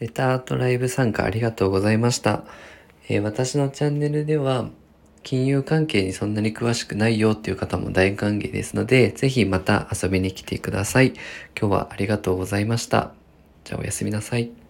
レターとライブ参加ありがとうございました。私のチャンネルでは金融関係にそんなに詳しくないよっていう方も大歓迎ですので、ぜひまた遊びに来てください。今日はありがとうございました。じゃあおやすみなさい。